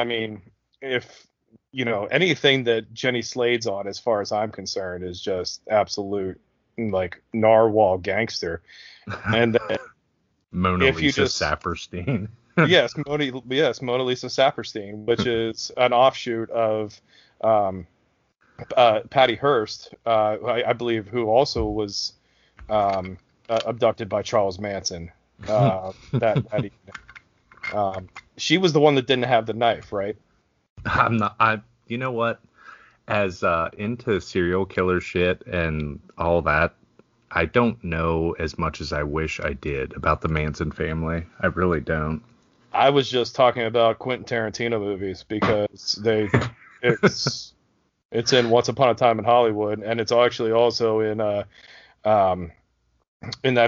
I mean, if you know anything that Jenny Slade's on, as far as I'm concerned, is just absolute like narwhal gangster. And Mona Lisa Saperstein. Mona Lisa Saperstein, which is an offshoot of Patty Hearst, I believe, who also was abducted by Charles Manson. That evening. She was the one that didn't have the knife, right? You know what? As into serial killer shit and all that, I don't know as much as I wish I did about the Manson family. I really don't. I was just talking about Quentin Tarantino movies because it's in Once Upon a Time in Hollywood, and it's actually also in that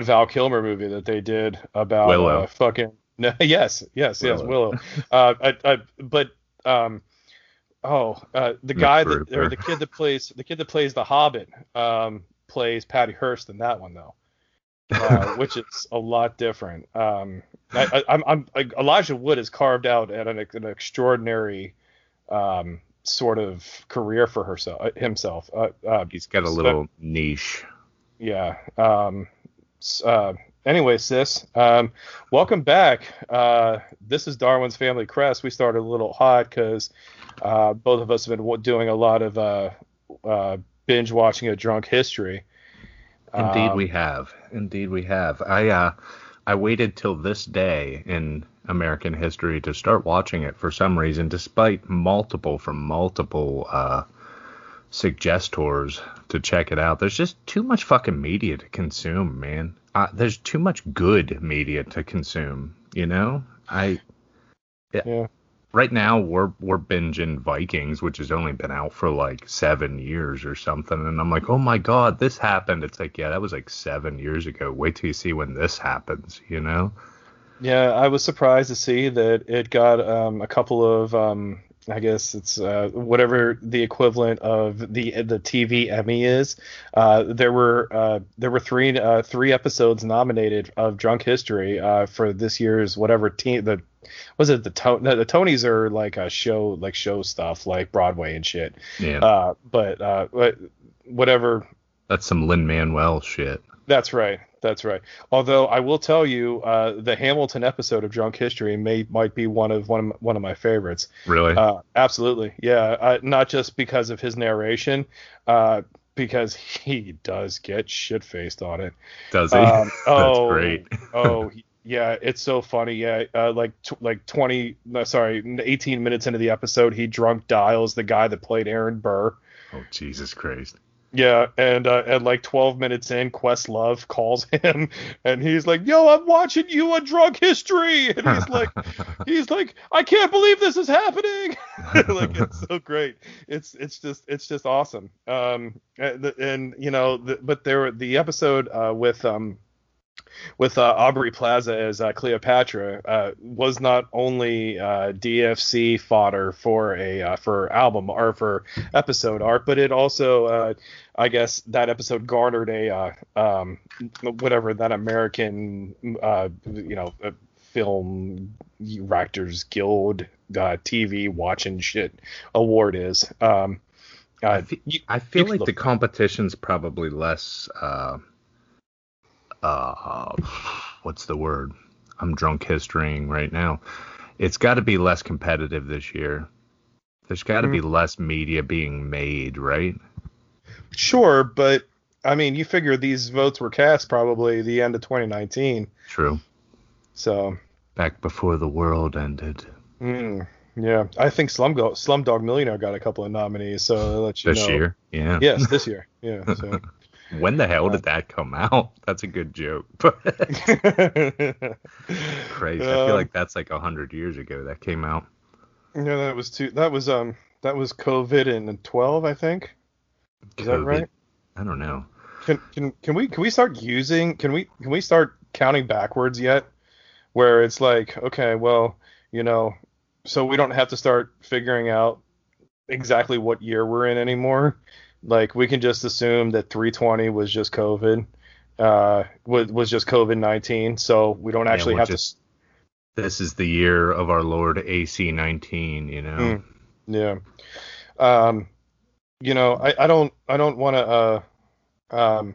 Val Kilmer movie that they did about Willow. Willow. The kid that plays the Hobbit plays Patty Hearst in that one though, which is a lot different. Elijah Wood has carved out at an extraordinary sort of career for himself. He's got a little niche. Yeah. Anyway, sis, welcome back. This is Darwin's Family Crest. We started a little hot because both of us have been doing a lot of binge watching of Drunk History. Indeed we have. I waited till this day in American history to start watching it for some reason, despite multiple suggestors to check it out. There's just too much fucking media to consume, man. There's too much good media to consume, you know? Yeah. Right now we're binging Vikings, which has only been out for like 7 years or something, and I'm like, oh my god, this happened. It's like, yeah, that was like 7 years ago. Wait till you see when this happens, you know? Yeah, I was surprised to see that it got a couple of I guess it's whatever the equivalent of the TV Emmy is. There were three episodes nominated of Drunk History for this year's whatever team. The Tonys are like a show stuff like Broadway and shit. Yeah. But whatever. That's some Lin-Manuel shit. That's right. Although I will tell you, the Hamilton episode of Drunk History might be one of my favorites. Really? Absolutely. Yeah. Not just because of his narration, because he does get shit faced on it. Does he? That's great. Yeah, it's so funny. Yeah, 18 minutes into the episode, he drunk dials the guy that played Aaron Burr. Oh Jesus Christ. Yeah, and like 12 minutes in, Questlove calls him, and he's like, "Yo, I'm watching you on Drunk History," and he's like, "I can't believe this is happening!" Like, it's so great. It's just awesome. But there the episode with Aubrey Plaza as Cleopatra was not only DFC fodder for for album or for episode art, but it also I guess that episode garnered a whatever that American Film Actors Guild TV Watching Shit Award is. I feel like the competition's probably less. What's the word? I'm drunk historying right now. It's got to be less competitive this year. There's got to be less media being made, right? Sure, but I mean, you figure these votes were cast probably the end of 2019. True. So back before the world ended. Yeah, I think Slumdog Millionaire got a couple of nominees. So I'll let you know. This year, yeah. Yes, this year, yeah. So. When the hell did that come out? That's a good joke. Crazy. I feel like that's like 100 years ago that came out. Yeah, that was COVID in 2012, I think. Is that right? I don't know. Can we start counting backwards yet? Where it's like, okay, well, you know, so we don't have to start figuring out exactly what year we're in anymore. Like, we can just assume that 320 was just COVID, was just COVID-19, so we don't actually have to... this is the year of our Lord AC-19, you know? Mm, yeah. You know, I don't want to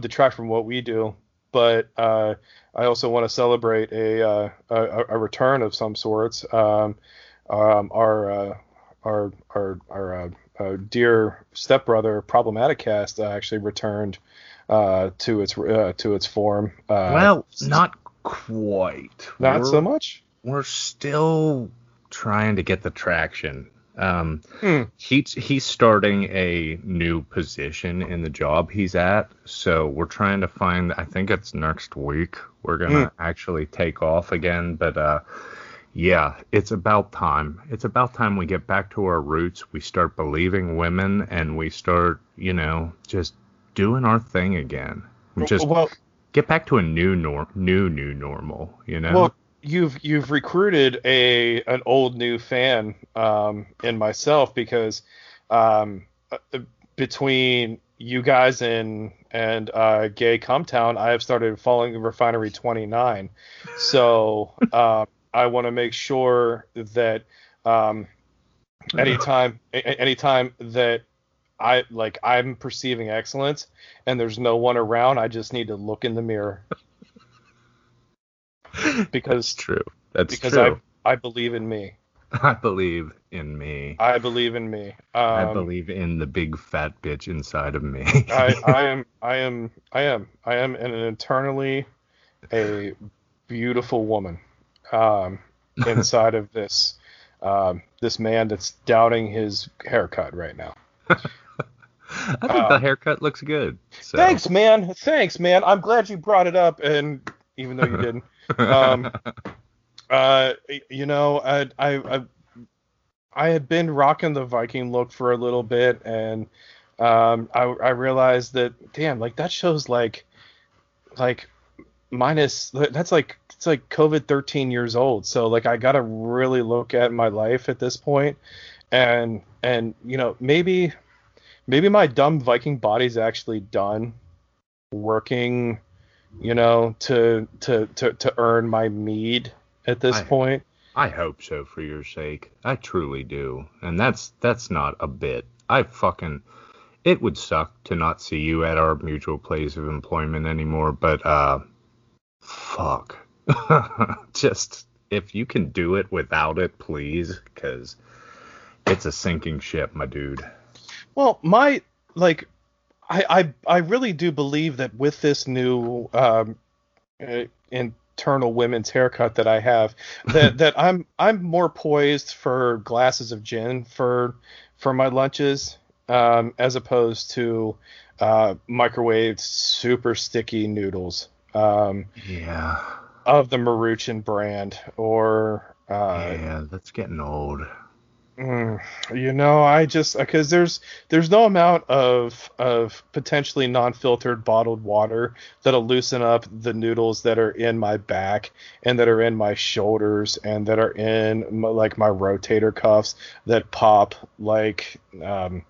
detract from what we do, but I also want to celebrate a return of some sorts. Our dear stepbrother Problematicast actually returned to its form. Well, not quite. Not so much. We're still trying to get the traction. He's starting a new position in the job he's at, so we're trying to find, I think it's next week we're gonna actually take off again, but yeah, it's about time. It's about time we get back to our roots, we start believing women, and we start, you know, just doing our thing again. We just get back to a new normal, you know? Well, You've recruited an old new fan in myself, because between you guys and Gay Cumtown, I have started following Refinery29. So I want to make sure that anytime that I'm perceiving excellence and there's no one around, I just need to look in the mirror. Because that's true. I believe in me. I believe in me. I believe in me. I believe in the big fat bitch inside of me. I am an eternally a beautiful woman inside of this this man that's doubting his haircut right now. I think the haircut looks good. So. Thanks, man. I'm glad you brought it up, and even though you didn't. You know, I had been rocking the Viking look for a little bit, and I realized that, damn, like that show's like minus, that's like, it's like COVID 13 years old. So like I gotta really look at my life at this point, and you know, maybe my dumb Viking body's actually done working, you know, to earn my mead at this point. I hope so, for your sake. I truly do. And that's not a bit. It would suck to not see you at our mutual place of employment anymore, but fuck. Just, if you can do it without it, please, because it's a sinking ship, my dude. Well, I really do believe that with this new internal women's haircut that I have, that I'm more poised for glasses of gin for my lunches, as opposed to microwaved super sticky noodles. Yeah. Of the Maruchan brand, or yeah, that's getting old. You know, I just, because there's no amount of potentially non-filtered bottled water that'll loosen up the noodles that are in my back and that are in my shoulders and that are in my rotator cuffs that pop like I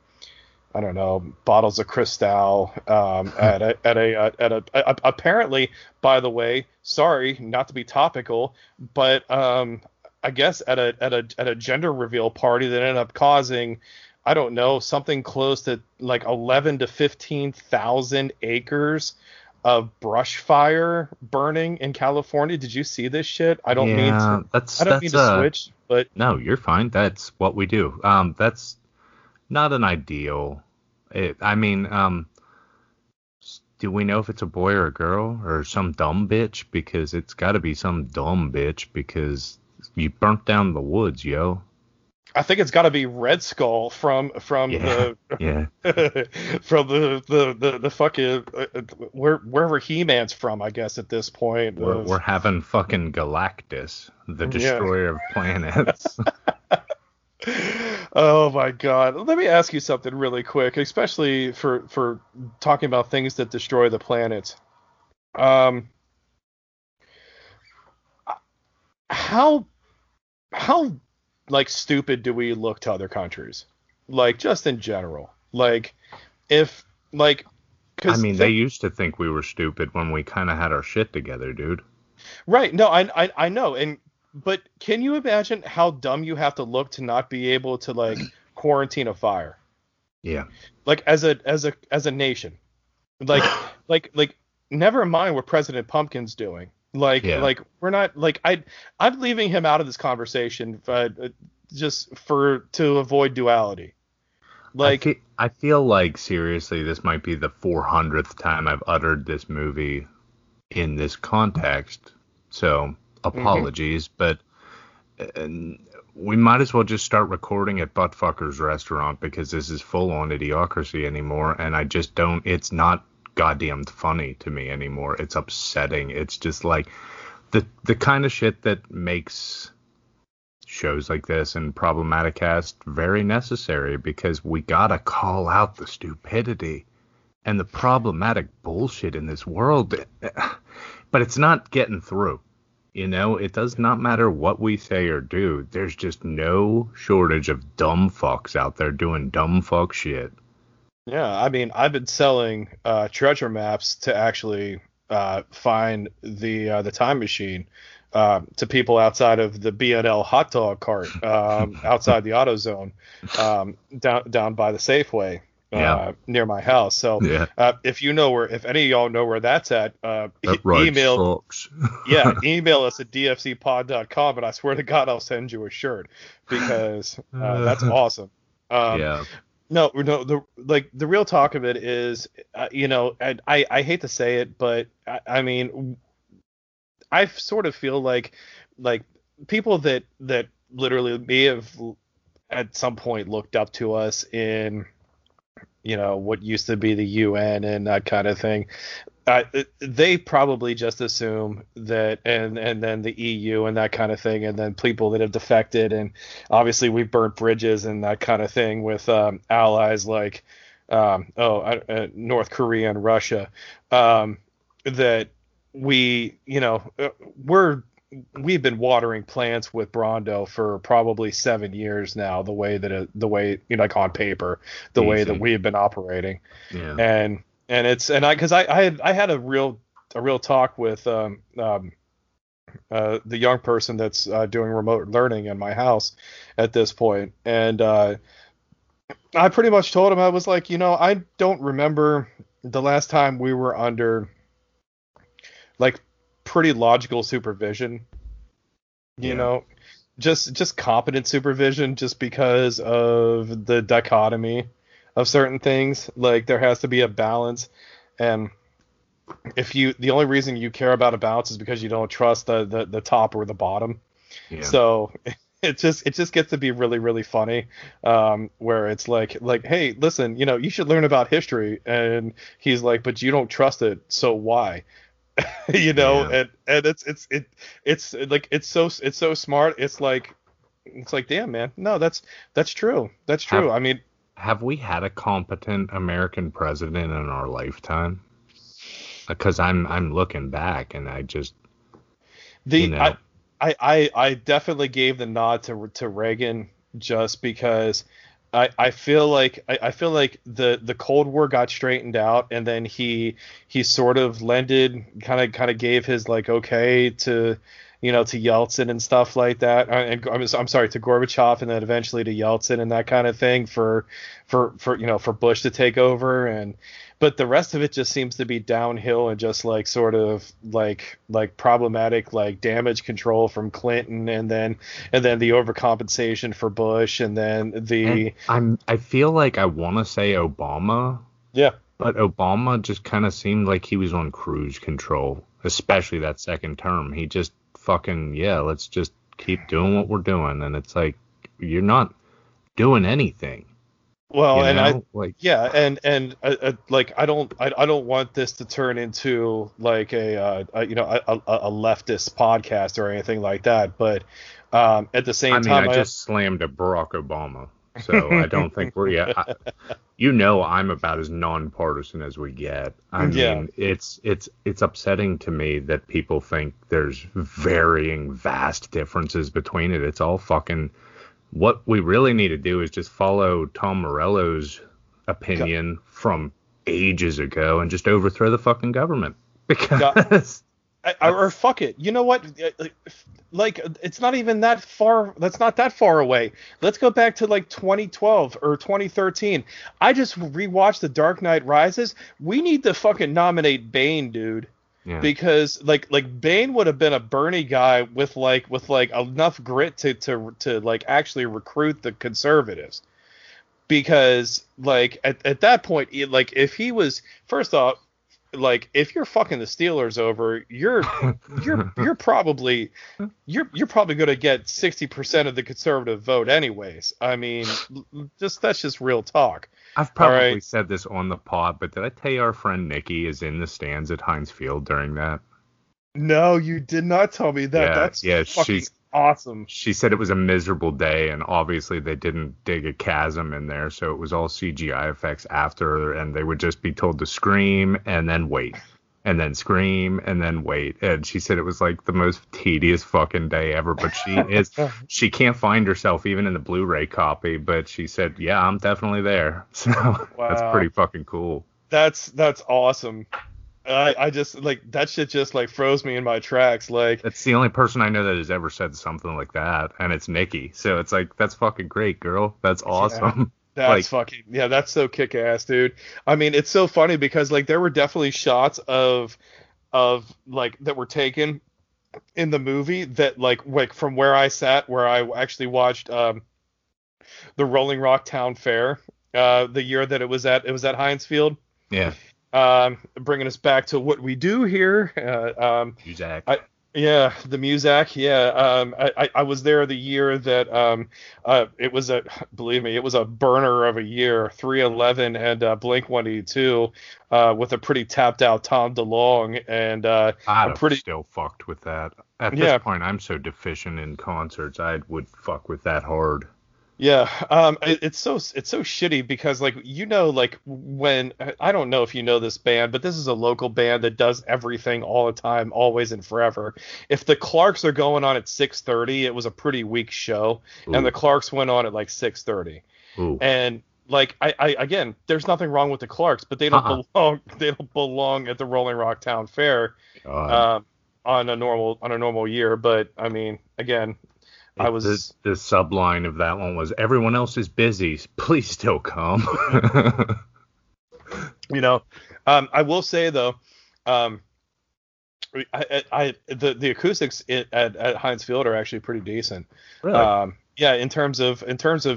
don't know, bottles of Cristal at a apparently, by the way, sorry, not to be topical, but I guess at a gender reveal party that ended up causing, I don't know, something close to like 11 to 15,000 acres of brush fire burning in California. Did you see this shit? I don't mean to switch, but no, you're fine. That's what we do. That's not an ideal. Do we know if it's a boy or a girl or some dumb bitch? Because it's got to be some dumb bitch, because you burnt down the woods, yo. I think it's got to be Red Skull from the fucking wherever He-Man's from, I guess, at this point. We're having fucking Galactus, the destroyer of planets. Oh my God. Let me ask you something really quick, especially for talking about things that destroy the planet. How like stupid do we look to other countries? Like, just in general, like, if like, 'cause I mean, they used to think we were stupid when we kind of had our shit together, dude. Right. No, I know. And but can you imagine how dumb you have to look to not be able to like quarantine a fire? Yeah. Like as a nation. Like never mind what President Pumpkin's doing. Like we're not like I'm leaving him out of this conversation just to avoid duality. Like I feel like seriously this might be the 400th time I've uttered this movie in this context. So apologies, but we might as well just start recording at Buttfucker's restaurant because this is full on idiocracy anymore, and I just don't. It's not goddamn funny to me anymore. It's upsetting. It's just like the kind of shit that makes shows like this and Problematicast very necessary, because we gotta call out the stupidity and the problematic bullshit in this world. But it's not getting through. You know, it does not matter what we say or do. There's just no shortage of dumb fucks out there doing dumb fuck shit. Yeah, I mean, I've been selling treasure maps to actually find the time machine to people outside of the B&L hot dog cart outside the AutoZone down by the Safeway near my house. So if you know where, if any of y'all know where that's at, email us at dfcpod.com, and I swear to God I'll send you a shirt, because that's awesome. No. The real talk of it is, I hate to say it, but I mean, I sort of feel like people that literally may have at some point looked up to us in, what used to be the UN and that kind of thing. They probably just assume that, and then the EU and that kind of thing, and then people that have defected, and obviously we've burnt bridges and that kind of thing with allies like North Korea and Russia, that we, we've been watering plants with Brondo for probably 7 years now, on paper, the Easy. Way that we've been operating. Yeah. And it's, and I, cause I had a real talk with, the young person that's doing remote learning in my house at this point. And, I pretty much told him, I was like, I don't remember the last time we were under like pretty logical supervision, just competent supervision, just because of the dichotomy of certain things. Like, there has to be a balance, and if the only reason you care about a balance is because you don't trust the top or the bottom. Yeah. So it just gets to be really, really funny, where it's like, hey, listen, you should learn about history, and he's like, but you don't trust it, so why? And it's like, it's so smart. It's like, damn, man, no, that's true. That's true. I mean, have we had a competent American president in our lifetime? Because I'm looking back, and I just I definitely gave the nod to Reagan, just because I feel like the Cold War got straightened out, and then he sort of kind of gave his like okay to. To Yeltsin and stuff like that, and I'm sorry, to Gorbachev, and then eventually to Yeltsin and that kind of thing for Bush to take over, but the rest of it just seems to be downhill, and just like sort of like problematic, like damage control from Clinton, and then the overcompensation for Bush, and then I feel like I want to say Obama, but Obama just kind of seemed like he was on cruise control, especially that second term. He just fucking, let's just keep doing what we're doing, and it's like, you're not doing anything well, and I don't want this to turn into like a leftist podcast or anything like that, but at the same time, I just slammed a Barack Obama, so I don't think we're I'm about as nonpartisan as we get. I mean, it's upsetting to me that people think there's varying vast differences between it. It's all fucking, what we really need to do is just follow Tom Morello's opinion from ages ago and just overthrow the fucking government, because Or fuck it. You know what? Like, it's not even that far. That's not that far away. Let's go back to like 2012 or 2013. I just rewatched The Dark Knight Rises. We need to fucking nominate Bane, dude. Yeah. Because like Bane would have been a Bernie guy with enough grit to like actually recruit the conservatives. Because like at that point, like if he was, first off, like if you're fucking the Steelers over, you're probably going to get 60% of the conservative vote anyways. I mean, that's just real talk. I've probably said this on the pod, but did I tell you our friend Nikki is in the stands at Heinz Field during that? No, you did not tell me that. Yeah, that's fucking awesome. She said it was a miserable day, and obviously they didn't dig a chasm in there, so it was all CGI effects after, and they would just be told to scream and then wait, and then scream and then wait. And she said it was like the most tedious fucking day ever, but she can't find herself even in the Blu-ray copy, but she said, yeah, I'm definitely there. So That's pretty fucking cool. That's awesome. I just like that shit just like froze me in my tracks. Like, that's the only person I know that has ever said something like that, and it's Nikki. So it's like, that's fucking great, girl. That's awesome. Yeah, that's like, fucking yeah. That's so kick ass, dude. I mean, it's so funny because like there were definitely shots of like that were taken in the movie that like from where I sat, where I actually watched the Rolling Rock Town Fair the year that it was at Heinz Field. Yeah. Bringing us back to what we do here. Muzak. The Muzak. Yeah. I was there the year that it was a burner of a year. 311 and Blink-182 with a pretty tapped out Tom DeLonge, and I'm pretty still fucked with that. At this point, I'm so deficient in concerts. I would fuck with that hard. Yeah, it's so shitty because like when I don't know if you know this band, but this is a local band that does everything all the time, always and forever. If the Clarks are going on at 6:30, it was a pretty weak show. Ooh. And the Clarks went on at like 6:30. Ooh. And like I again, there's nothing wrong with the Clarks, but they don't belong. They don't belong at the Rolling Rock Town Fair on a normal year. But I mean, again. The subline of that one was, everyone else is busy, please still come. You know, I will say though, the acoustics at Heinz Field are actually pretty decent. Really? In terms of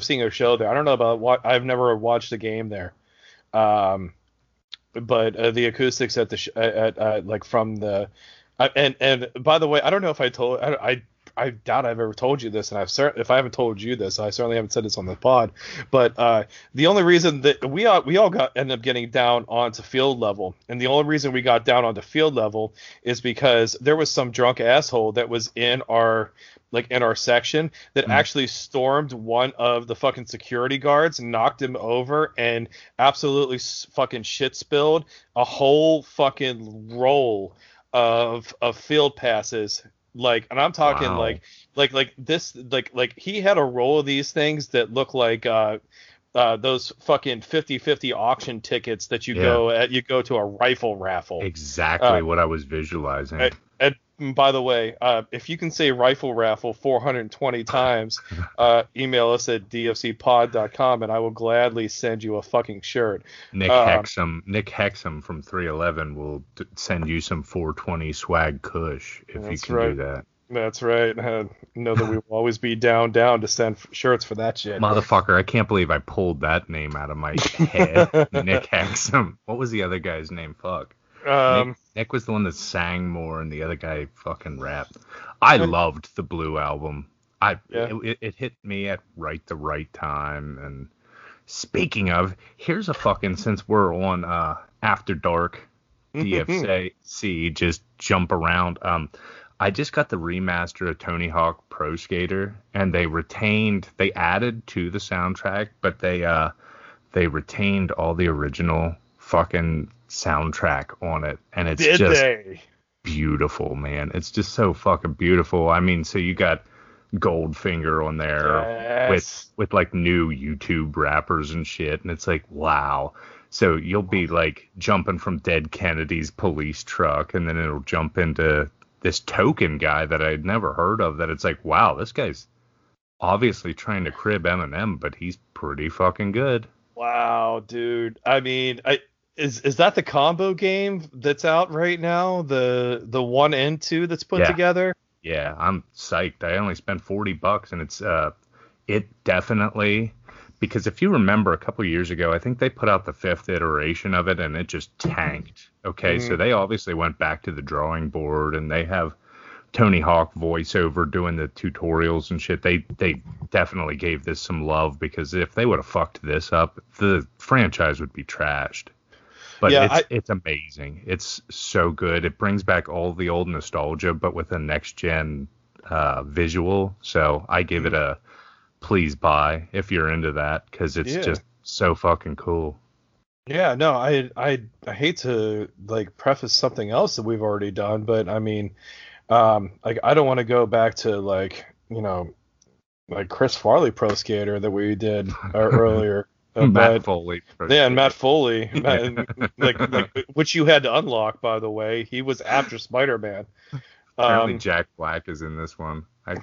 seeing a show there, I don't know about I've never watched a game there. But the acoustics at and by the way, I don't know if I told I doubt I've ever told you this, and if I haven't told you this, I certainly haven't said this on the pod. But the only reason that we all ended up getting down onto field level, and the only reason we got down onto field level is because there was some drunk asshole that was in our section that actually stormed one of the fucking security guards, knocked him over, and absolutely fucking shit spilled a whole fucking roll of field passes. Like, and I'm talking wow. like this, he had a roll of these things that look like those fucking 50/50 auction tickets that you go to a rifle raffle. Exactly what I was visualizing. And by the way, if you can say rifle raffle 420 times, email us at dfcpod.com, and I will gladly send you a fucking shirt. Nick Hexum from 311 will send you some 420 swag kush if you can do that. That's right. I know that we will always be down to send shirts for that shit. Motherfucker, I can't believe I pulled that name out of my head. Nick Hexum. What was the other guy's name? Fuck. Nick was the one that sang more, and the other guy fucking rapped. I loved the Blue album. It hit me at the right time. And speaking of, here's a fucking, since we're on After Dark, DFC, just jump around. I just got the remaster of Tony Hawk Pro Skater, and they added to the soundtrack, but they retained all the original fucking soundtrack on it, and it's beautiful, man. It's just so fucking beautiful. I mean, so you got Goldfinger on there with like new YouTube rappers and shit, and it's like, wow. So you'll be like jumping from Dead Kennedy's police truck, and then it'll jump into this token guy that I'd never heard of, that it's like, wow, this guy's obviously trying to crib Eminem, but he's pretty fucking good. Wow, dude. I mean, is that the combo game that's out right now? The 1 and 2 that's put together? Yeah, I'm psyched. I only spent $40 and it's it definitely, because if you remember a couple years ago, I think they put out the 5th iteration of it and it just tanked. Okay, so they obviously went back to the drawing board, and they have Tony Hawk voiceover doing the tutorials and shit. They definitely gave this some love, because if they would have fucked this up, the franchise would be trashed. But yeah, it's amazing. It's so good. It brings back all the old nostalgia, but with a next-gen visual. So I give it a please buy if you're into that, because it's just so fucking cool. Yeah, no, I hate to like preface something else that we've already done, but I mean, like I don't want to go back to like, you know, like Chris Farley Pro Skater that we did earlier. Matt Foley. Yeah, and Matt Foley, like which you had to unlock, by the way. He was after Spider-Man. Apparently Jack Black is in this one. I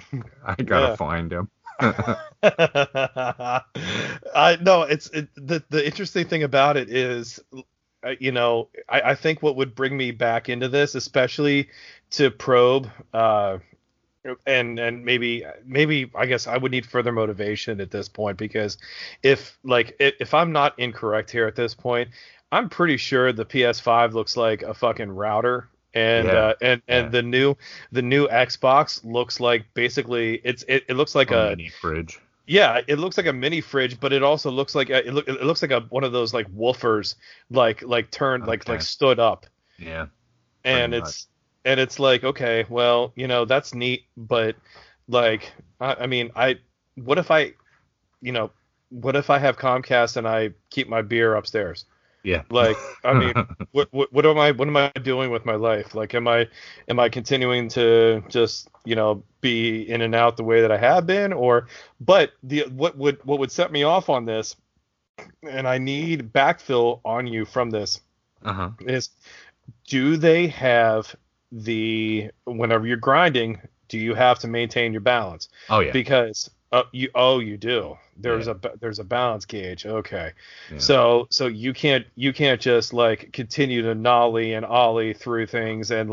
gotta find him. I know the interesting thing about it is, you know, I think what would bring me back into this, especially to probe, and maybe I guess I would need further motivation at this point, because if I'm not incorrect here at this point, I'm pretty sure the PS5 looks like a fucking router. And the new Xbox looks like, basically it looks like a mini fridge. Yeah, it looks like a mini fridge, but it also looks like it looks like one of those like woofers, like turned like stood up. Yeah. And it's like, okay, well, you know, that's neat, but like I mean, what if I have Comcast and I keep my beer upstairs? Yeah. Like, I mean, what am I doing with my life? Like, am I continuing to just, you know, be in and out the way that I have been? But what would set me off on this, and I need backfill on you from this, is, do they have whenever you're grinding, do you have to maintain your balance? Oh yeah. Because you do. There's a balance gauge. Okay, yeah. So you can't just like continue to nollie and ollie through things and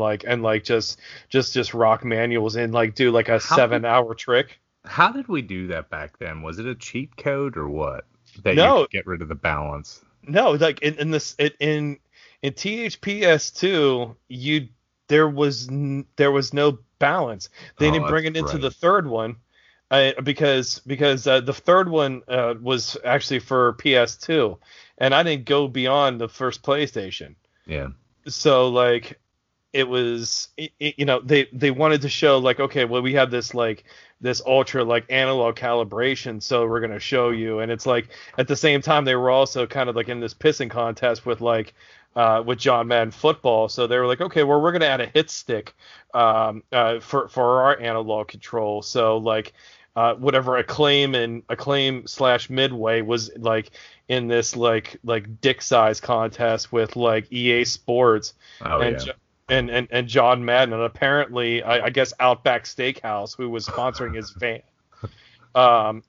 just rock manuals and like do like a 7-hour trick. How did we do that back then? Was it a cheat code or what? You could get rid of the balance. No, like in THPS2, there was no balance. They didn't bring it into the third one. Because the third one was actually for PS2, and I didn't go beyond the first PlayStation. Yeah. So like, it was they wanted to show like, okay, well, we have this like this ultra like analog calibration, so we're gonna show you, and it's like at the same time they were also kind of like in this pissing contest with like. With John Madden Football, so they were like, okay, well, we're gonna add a hit stick for our analog control. So like, whatever acclaim / Midway was like in this like dick size contest with like EA Sports and John Madden, and apparently I guess Outback Steakhouse, who was sponsoring his van. So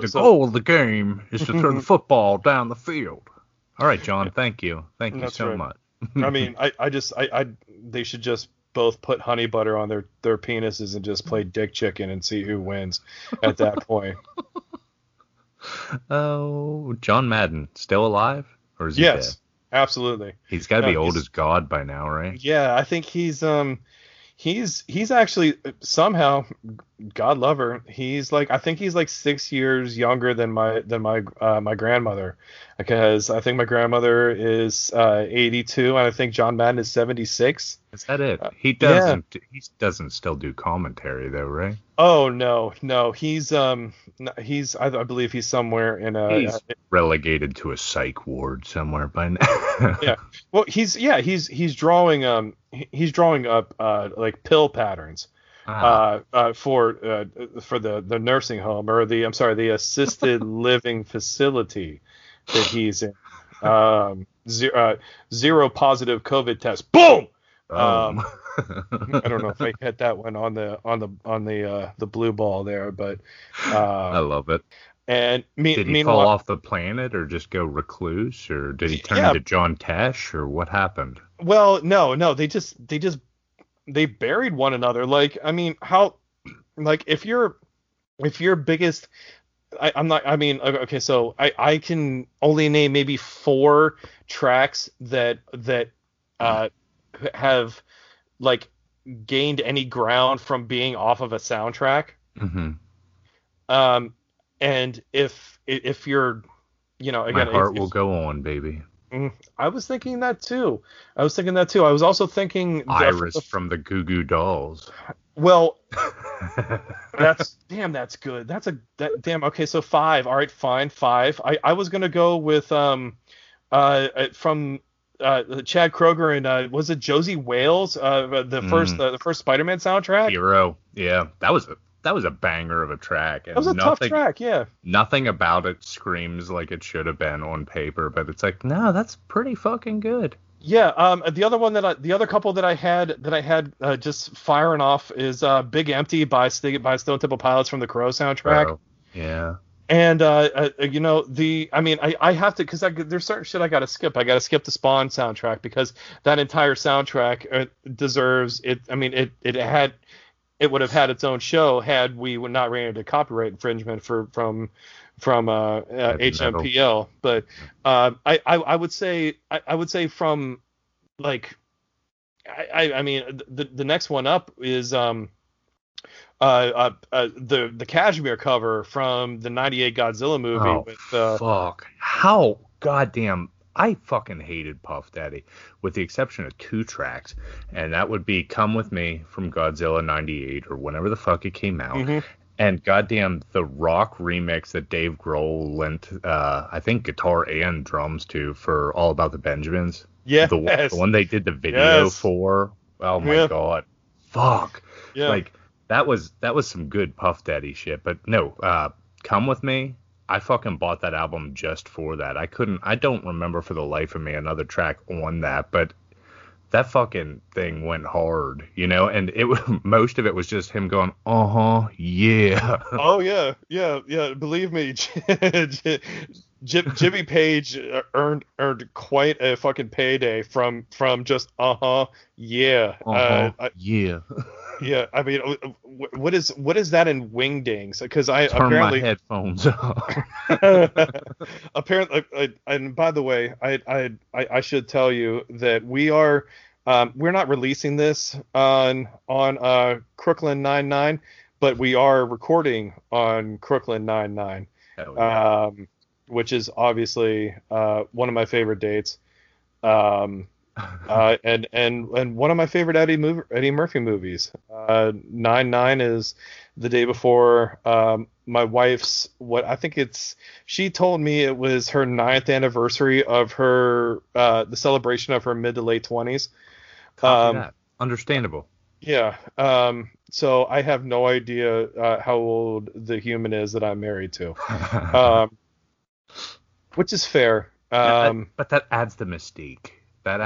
the goal of the game is to turn the football down the field. All right, John, thank you. Thank you so much. I mean, I they should just both put honey butter on their penises and just play dick chicken and see who wins at that point. Oh, John Madden, still alive? Or is he dead? Absolutely. He's got to be old as God by now, right? Yeah, I think he's actually somehow, God love her, he's like, I think he's like 6 years younger than my grandmother, because I think my grandmother is 82, and I think John Madden is 76. Is that it? He doesn't he doesn't still do commentary though, right? Oh no, he's I believe he's somewhere in he's relegated to a psych ward somewhere by now. Yeah, well, he's drawing up like pill patterns. For the nursing home, or the assisted living facility that he's in. Zero positive COVID test. Boom! I don't know if I hit that one on the blue ball there, but I love it. And did he fall off the planet or just go recluse, or did he turn into John Tesh, or what happened? Well, no, they buried one another. Like, I mean, how, like, if your biggest, I can only name maybe four tracks that have like gained any ground from being off of a soundtrack. Mm-hmm. And if you're, again, my heart will go on, baby. I was thinking that too. I was also thinking Iris from the Goo Goo Dolls. Well, that's good. Okay, so 5. All right, fine, 5. I was gonna go with from Chad Kroeger and was it Josie Wales? The first Spider-Man soundtrack. Hero. Yeah, that was a banger of a track. That was a tough track, yeah. Nothing about it screams like it should have been on paper, but it's like, no, that's pretty fucking good. Yeah. The other couple that I had just firing off is "Big Empty" by Stone Temple Pilots from the Crow soundtrack. Oh, yeah. And I have to, because there's certain shit I gotta skip. I gotta skip the Spawn soundtrack because that entire soundtrack deserves it. I mean, it would have had its own show had we not ran into copyright infringement from HMPL. But I would say from, like, I mean the next one up is the Cashmere cover from the '98 Godzilla movie. Oh, with fuck! How goddamn. I fucking hated Puff Daddy, with the exception of 2 tracks, and that would be "Come With Me" from Godzilla '98 or whenever the fuck it came out, mm-hmm. and goddamn the rock remix that Dave Grohl lent, I think guitar and drums to, for "All About the Benjamins." Yeah, the one they did the video for. Oh my god, fuck! Yeah. Like that was some good Puff Daddy shit. But no, "Come With Me." I fucking bought that album just for that. I don't remember for the life of me another track on that, but that fucking thing went hard, and it was, most of it was just him going, yeah. Oh yeah. Yeah. Believe me, Jimmy Page earned quite a fucking payday from just, yeah. Yeah. Yeah, I mean, what is that in Wingdings? Because I apparently my headphones off. Apparently, and by the way, I should tell you that we are we're not releasing this on Crooklyn 99, but we are recording on Crooklyn 99, yeah. Which is obviously one of my favorite dates. And one of my favorite Eddie Murphy movies. 9/9 is the day before my wife's, what I think it's, she told me it was her 9th anniversary of her the celebration of her mid to late 20s. Understandable. Yeah. So I have no idea how old the human is that I'm married to, which is fair. But that adds the mystique. That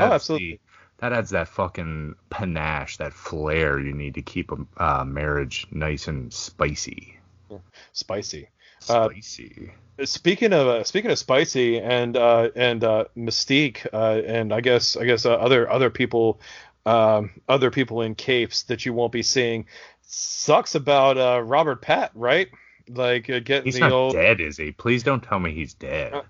adds that fucking panache, that flair you need to keep a marriage nice and spicy. Yeah. Spicy. Speaking of spicy and mystique, and I guess other people in capes that you won't be seeing. Sucks about Robert Patt, right? Like getting he's the not old dead, is he? Please don't tell me he's dead.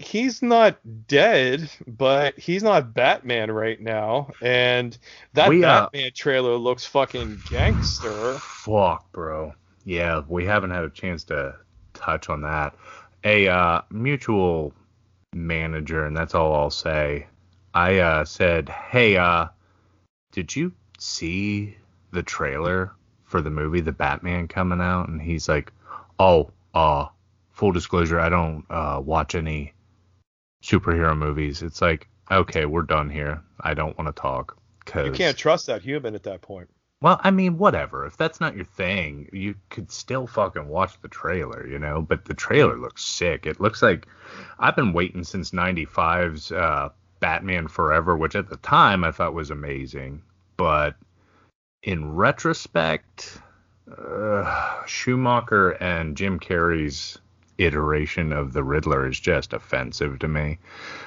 He's not dead, but he's not Batman right now, and that Batman trailer looks fucking gangster. Fuck, bro. Yeah, we haven't had a chance to touch on that. A mutual manager, and that's all I'll say. I said, hey, did you see the trailer for the movie The Batman coming out? And he's like, oh, full disclosure, I don't watch any superhero movies. It's like, okay, we're done here. I don't want to talk. Cause you can't trust that human at that point. Well, I mean, whatever. If that's not your thing, you could still fucking watch the trailer, But the trailer looks sick. It looks like I've been waiting since '95's Batman Forever, which at the time I thought was amazing. but in retrospect, Schumacher and Jim Carrey's iteration of the Riddler is just offensive to me.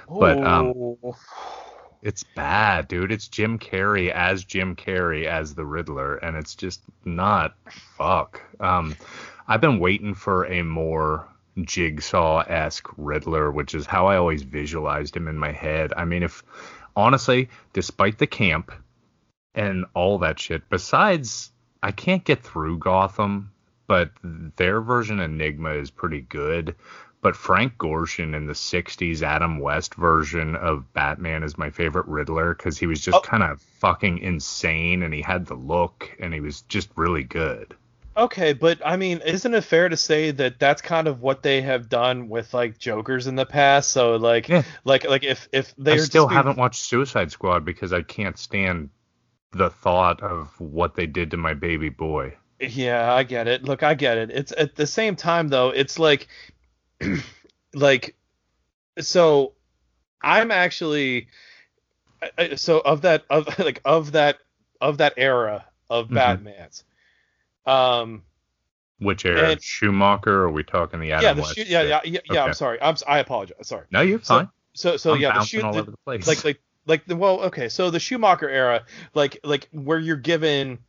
Oh. But it's bad, dude. It's Jim Carrey as the Riddler, and it's just not fuck. I've been waiting for a more Jigsaw-esque Riddler, which is how I always visualized him in my head. I mean, if honestly, despite the camp and all that shit, besides, I can't get through Gotham, but their version of Enigma is pretty good. But Frank Gorshin in the 60s Adam West version of Batman is my favorite Riddler, because he was just kind of fucking insane, and he had the look, and he was just really good. Okay, but I mean, isn't it fair to say that that's kind of what they have done with like Jokers in the past? So like, yeah. like if they still haven't watched Suicide Squad because I can't stand the thought of what they did to my baby boy. Yeah, I get it. Look, I get it. It's at the same time though, it's like, so I'm actually of that era of Batman's. Which era? And, Schumacher? Or are we talking the Adam West? Yeah. Okay. I apologize. Sorry. No, you're fine. So I'm all over the place. So the Schumacher era, like where you're given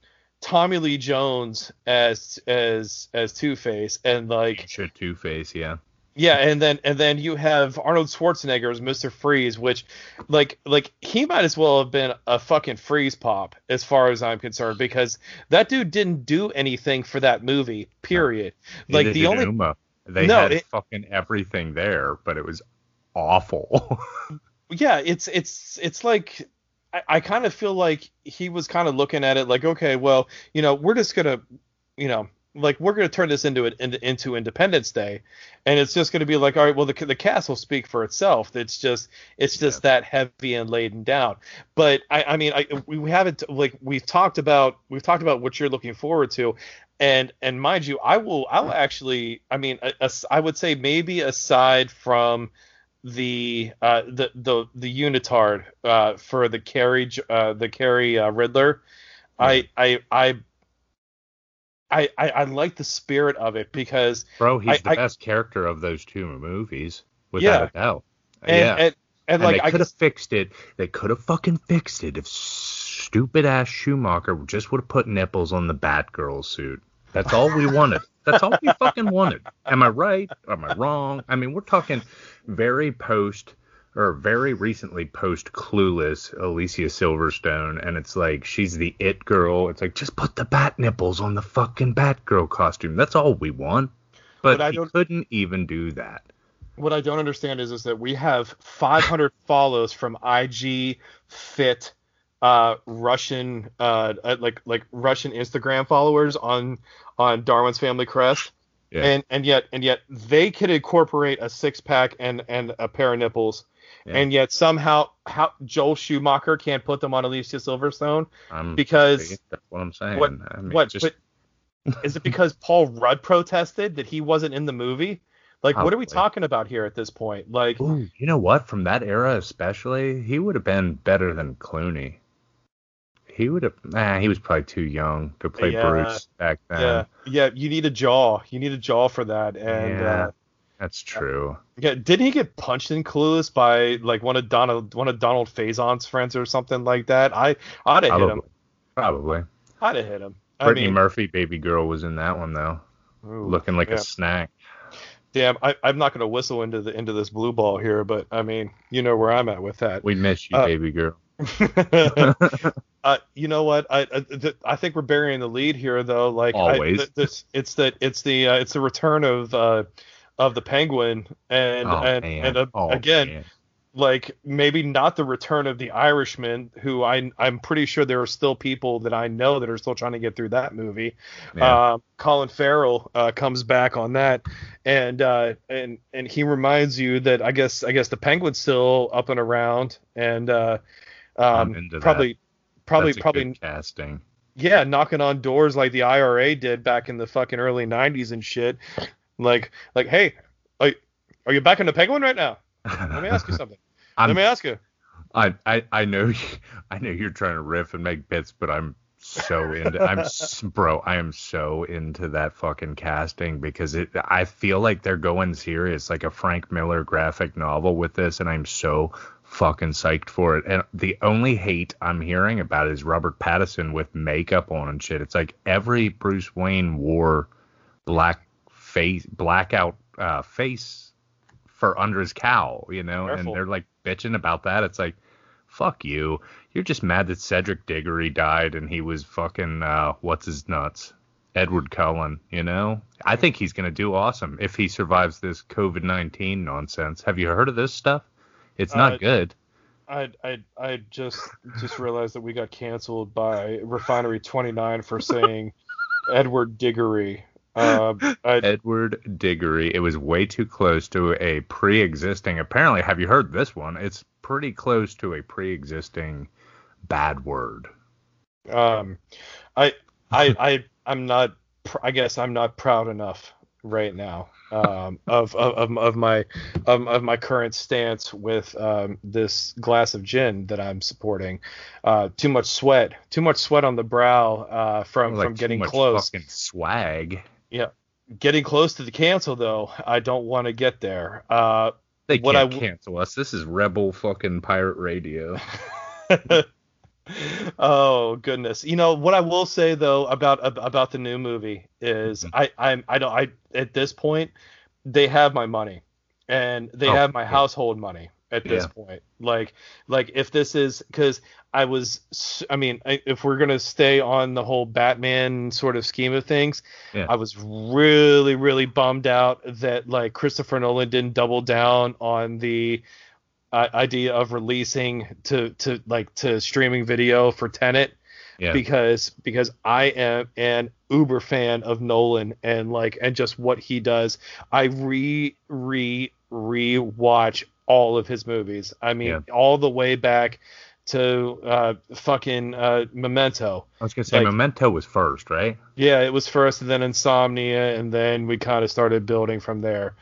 Tommy Lee Jones as Two-Face, and like Two-Face, yeah. Yeah, and then you have Arnold Schwarzenegger as Mr. Freeze, which like he might as well have been a fucking freeze pop as far as I'm concerned, because that dude didn't do anything for that movie, period. No. Like the only Uma. They had fucking everything there, but it was awful. Yeah, it's like I kind of feel like he was kind of looking at it like, okay, well, you know, we're just gonna, you know, like we're going to turn this into Independence Day, and it's just going to be like, all right, well, the cast will speak for itself. It's just that heavy and laden down. But we haven't, like, we've talked about what you're looking forward to, and mind you, I'll actually, I mean, I would say maybe aside from the unitard for the Carrey Riddler, I like the spirit of it, because he's the best character of those two movies without a doubt. And they could have fixed it. They could have fucking fixed it if stupid ass Schumacher just would have put nipples on the Batgirl suit. That's all we wanted. That's all we fucking wanted. Am I right? Am I wrong? I mean, we're talking very recently post Clueless Alicia Silverstone, and it's like she's the it girl. It's like, just put the bat nipples on the fucking Batgirl costume. That's all we want. But he couldn't even do that. What I don't understand is that we have 500 follows from IG fit Russian like Russian Instagram followers on Darwin's Family Crest. Yeah. And yet they could incorporate a six pack and a pair of nipples. Yeah. And yet somehow Joel Schumacher can't put them on Alicia Silverstone, because that's what I'm saying. Is it because Paul Rudd protested that he wasn't in the movie? Like, probably. What are we talking about here at this point? Like, ooh, you know what? From that era especially, he would have been better than Clooney. He would have. Nah, he was probably too young to play Bruce back then. Yeah, you need a jaw. You need a jaw for that. And yeah. That's true. Yeah, didn't he get punched in Clueless by like one of Donald Faison's friends or something like that? I'd have hit him. Probably. I'd have hit him. Brittany Murphy, baby girl, was in that one though, looking like a snack. Damn, I'm not gonna whistle into this blue ball here, but I mean, you know where I'm at with that. We miss you, baby girl. You know what? I think we're burying the lead here though. Like always, it's the return of the Penguin, and again, like maybe not the return of the Irishman, who I'm pretty sure there are still people that I know that are still trying to get through that movie. Yeah. Colin Farrell comes back on that, and he reminds you that I guess the Penguin's still up and around, and probably good casting. Yeah, knocking on doors like the IRA did back in the fucking early 90s and shit. Like, hey, are you back in the Penguin right now? Let me ask you something. Let me ask you. I know you're trying to riff and make bits, but I'm so into I am so into that fucking casting, because I feel like they're going serious, like a Frank Miller graphic novel with this, and I'm so fucking psyched for it. And the only hate I'm hearing about is Robert Pattinson with makeup on and shit. It's like every Bruce Wayne wore blackout face for under his cowl, you know. Careful. And they're like bitching about that. It's like, fuck you. You're just mad that Cedric Diggory died and he was fucking what's his nuts, Edward Cullen, you know. I think he's gonna do awesome if he survives this COVID-19 nonsense. Have you heard of this stuff? It's not good. I just realized that we got canceled by Refinery29 for saying Edward Diggory. Edward Diggory. It was way too close to a pre-existing. Apparently, have you heard this one? It's pretty close to a pre-existing bad word. I'm not proud enough right now of my current stance with this glass of gin that I'm supporting. Too much sweat on the brow from getting close. Fucking swag. Yeah, getting close to the cancel, though. I don't want to get there. They can't cancel us. This is rebel fucking pirate radio. Oh, goodness. You know what I will say, though, about the new movie is I don't at this point, they have my money, and they have my household money at this point. Like if this is, because if we're going to stay on the whole Batman sort of scheme of things, I was really, really bummed out that like Christopher Nolan didn't double down on the idea of releasing to streaming video for Tenet. Yeah. Because I am an uber fan of Nolan and just what he does. I re-watch all of his movies. I mean, all the way back to Memento. I was gonna say Memento was first, right? Yeah, it was first, and then Insomnia, and then we kind of started building from there.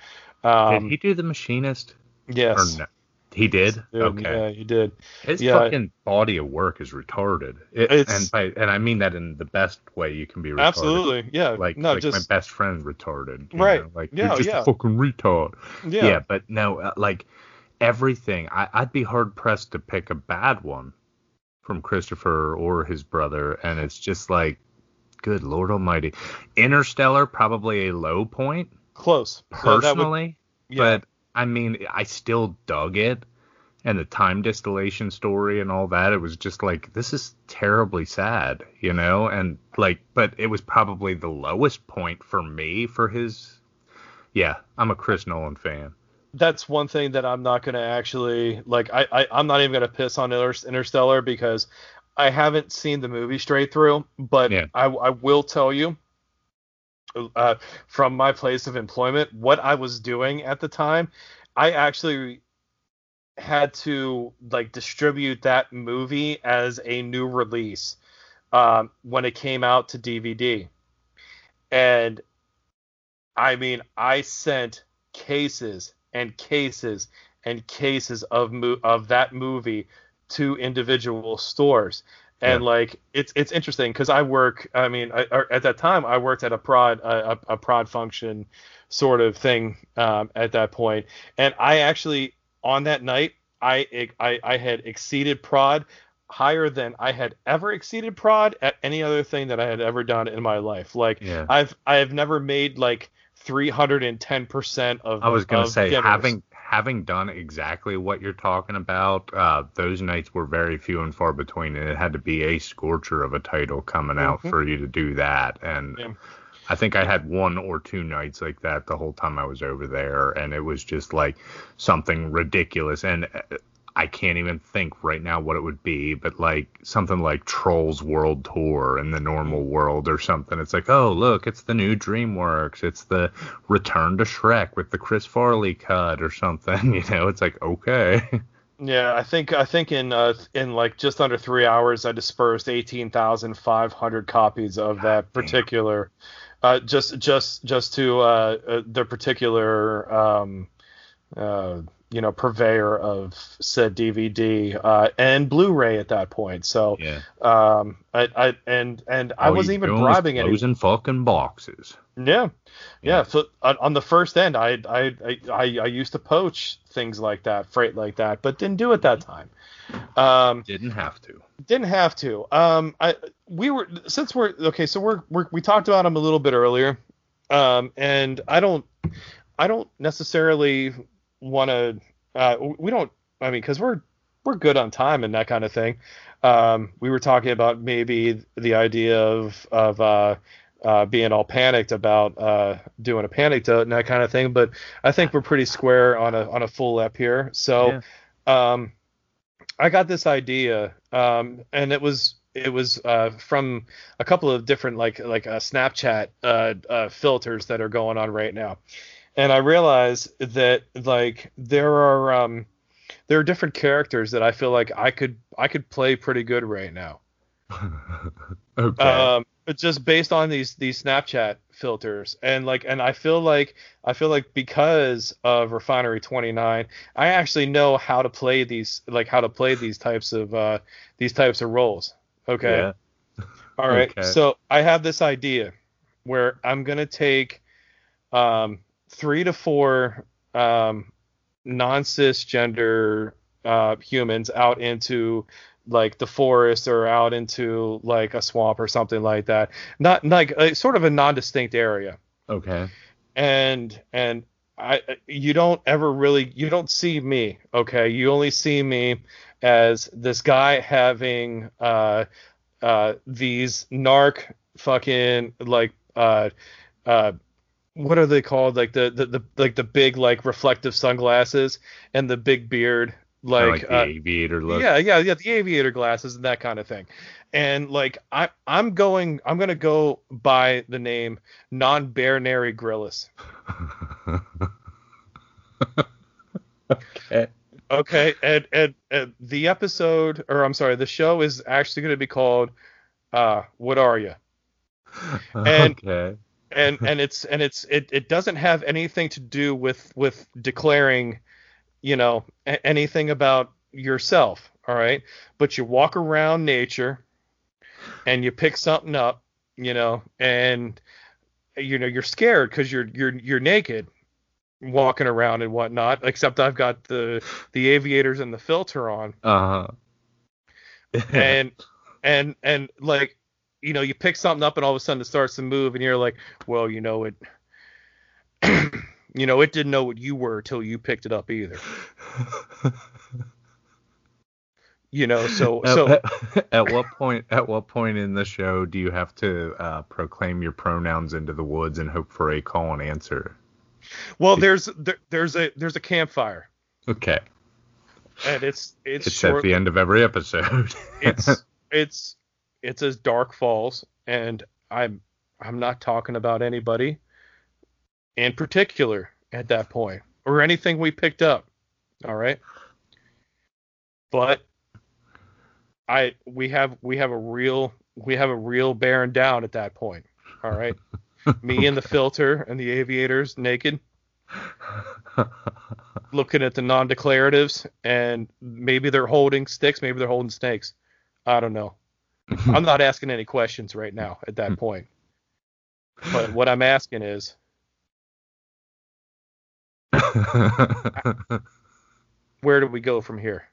Did he do The Machinist? Yes. Or no? He did? Okay. Yeah, he did. His fucking body of work is retarded. And I mean that in the best way you can be retarded. Absolutely, yeah. Like my best friend's retarded. Right. You know? You're just a fucking retard. Yeah. Yeah, but no, everything. I'd be hard-pressed to pick a bad one from Christopher or his brother, and it's just like, good Lord almighty. Interstellar, probably a low point. Close. Personally, but... I mean, I still dug it, and the time distillation story and all that. It was just like, this is terribly sad, you know? And but it was probably the lowest point for me for his. Yeah, I'm a Chris Nolan fan. That's one thing that I'm not going to actually I'm not even going to piss on Interstellar because I haven't seen the movie straight through, but I will tell you. From my place of employment, what I was doing at the time, I actually had to distribute that movie as a new release when it came out to DVD. And I mean, I sent cases and cases and cases of that movie to individual stores. And it's interesting because at that time I worked at a prod function sort of thing at that point. And I actually on that night I had exceeded prod higher than I had ever exceeded prod at any other thing that I had ever done in my life. I have never made 310% of. I was going to say dinners. Having done exactly what you're talking about, those nights were very few and far between, and it had to be a scorcher of a title coming out for you to do that. And I think I had one or two nights like that the whole time I was over there, and it was just like something ridiculous. And I can't even think right now what it would be, but something like Trolls World Tour in the normal world or something. It's like, oh, look, it's the new DreamWorks. It's the Return to Shrek with the Chris Farley cut or something. You know, it's like, okay. Yeah, I think in just under 3 hours, I dispersed 18,500 copies of that particular, just to their particular purveyor of said DVD and Blu-ray at that point. So yeah. I wasn't even bribing anyone. Closing fucking boxes. Yeah. So on the first end, I used to poach things like that, freight like that, but didn't do it that time. Didn't have to. We talked about them a little bit earlier. And I don't necessarily want to, because we're good on time and that kind of thing. We were talking about maybe the idea of being all panicked about doing a panic note and that kind of thing, but I think we're pretty square on a full ep here. So, yeah. I got this idea, and it was from a couple of different like Snapchat filters that are going on right now, and I realized that there are different characters that I feel like I could play pretty good right now. Okay. Just based on these Snapchat filters and I feel like because of Refinery29, I actually know how to play these types of roles. Okay. Yeah. All right. Okay. So I have this idea where I'm gonna take 3 to 4 non-cisgender humans out into the forest or out into a swamp or something like that, not sort of a non-distinct area. Okay. And you don't see me. Okay. You only see me as this guy having these narc fucking what are they called? The big reflective sunglasses and the big beard. The aviator look. Yeah, the aviator glasses and that kind of thing. And I'm gonna go by the name Non-Binary Grillis. Okay. Okay, and the episode, or I'm sorry, the show is actually gonna be called What Are Ya? And okay. It doesn't have anything to do with declaring anything about yourself, all right? But you walk around nature and you pick something up, and you're scared because you're naked walking around and whatnot, except I've got the aviators and the filter on. And you pick something up and all of a sudden it starts to move and you're like, well, it it didn't know what you were till you picked it up either. At what point in the show do you have to proclaim your pronouns into the woods and hope for a call and answer? Well, there's a campfire. Okay. And it's short, at the end of every episode. it's as Dark Falls, and I'm not talking about anybody in particular at that point, or anything we picked up, all right? But we have a real bearing down at that point, all right? Me and the filter and the aviators naked, looking at the non-declaratives, and maybe they're holding sticks, maybe they're holding snakes. I don't know. I'm not asking any questions right now at that point. But what I'm asking is, where do we go from here?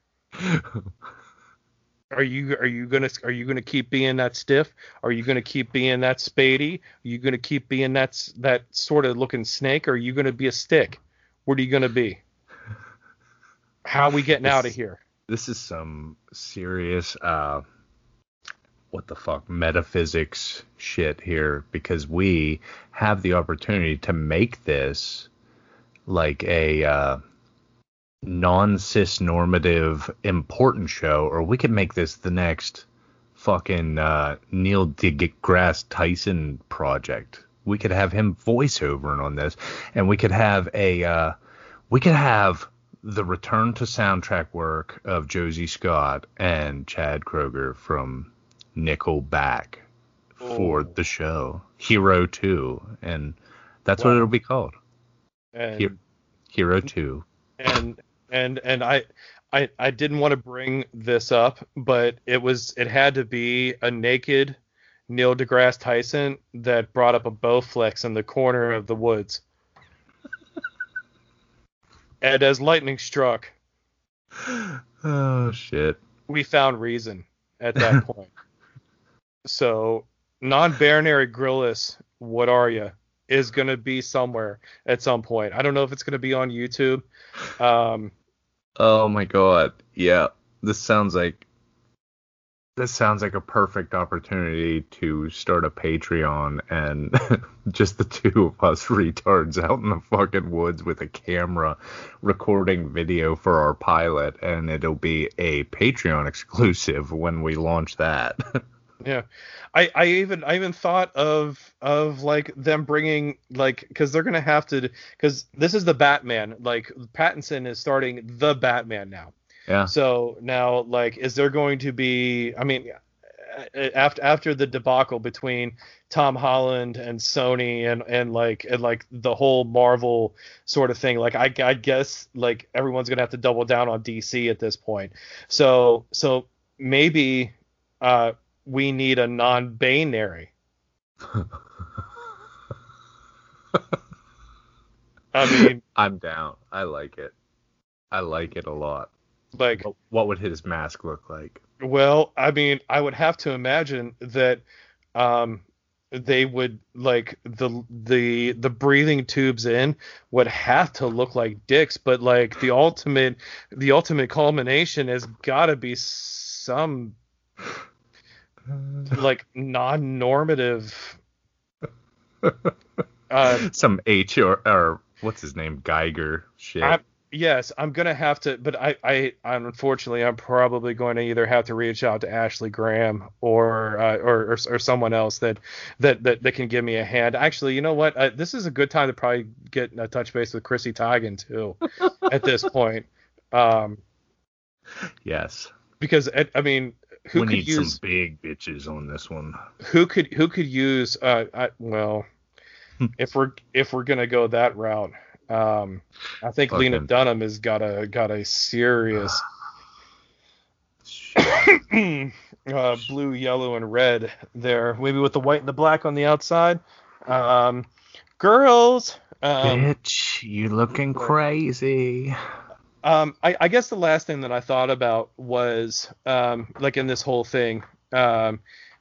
Are you gonna keep being that stiff? Are you gonna keep being that spady? Are you gonna keep being that sort of looking snake? Or are you gonna be a stick? What are you gonna be? How are we getting out of here? This is some serious what the fuck metaphysics shit here, because we have the opportunity to make this a non-cis normative important show, or we could make this the next fucking Neil deGrasse Tyson project. We could have him voiceovering on this, and we could have the return to soundtrack work of Josie Scott and Chad Kroeger from Nickelback for the show Hero 2, and that's what it'll be called. And Hero 2. And And I didn't want to bring this up, but it had to be a naked Neil deGrasse Tyson that brought up a Bowflex in the corner of the woods. And as lightning struck, oh shit, we found reason at that point. So non-binary grillis, what are you? Is going to be somewhere at some point. I don't know if it's going to be on YouTube. Oh my god, yeah. This sounds like a perfect opportunity to start a Patreon and just the two of us retards out in the fucking woods with a camera recording video for our pilot, and it'll be a Patreon exclusive when we launch that. Yeah, I even thought of like them bringing, like, because they're gonna have to, because this is the Batman, like Pattinson is starting the Batman now. Yeah. So now, like, is there going to be? I mean, after the debacle between Tom Holland and Sony and like the whole Marvel sort of thing, like I guess like everyone's gonna have to double down on DC at this point. So maybe we need a non-binary. I mean, I'm down. I like it. I like it a lot. Like, what would his mask look like? Well, I mean, I would have to imagine that they would, like, the breathing tubes in would have to look like dicks, but like the ultimate culmination has got to be some like non-normative some H or what's his name, Geiger shit. Yes, I'm gonna have to, but I unfortunately I'm probably going to either have to reach out to Ashley Graham or someone else that can give me a hand. Actually, you know what? This is a good time to probably get in a touch base with Chrissy Teigen too at this point. Yes, because I mean, who we could need use, some big bitches on this one. Who could use? Well, if we're gonna go that route, I think fucking Lena Dunham has got a serious blue, yellow, and red there. Maybe with the white and the black on the outside. Girls, bitch, you looking crazy. I guess the last thing that I thought about was, like in this whole thing,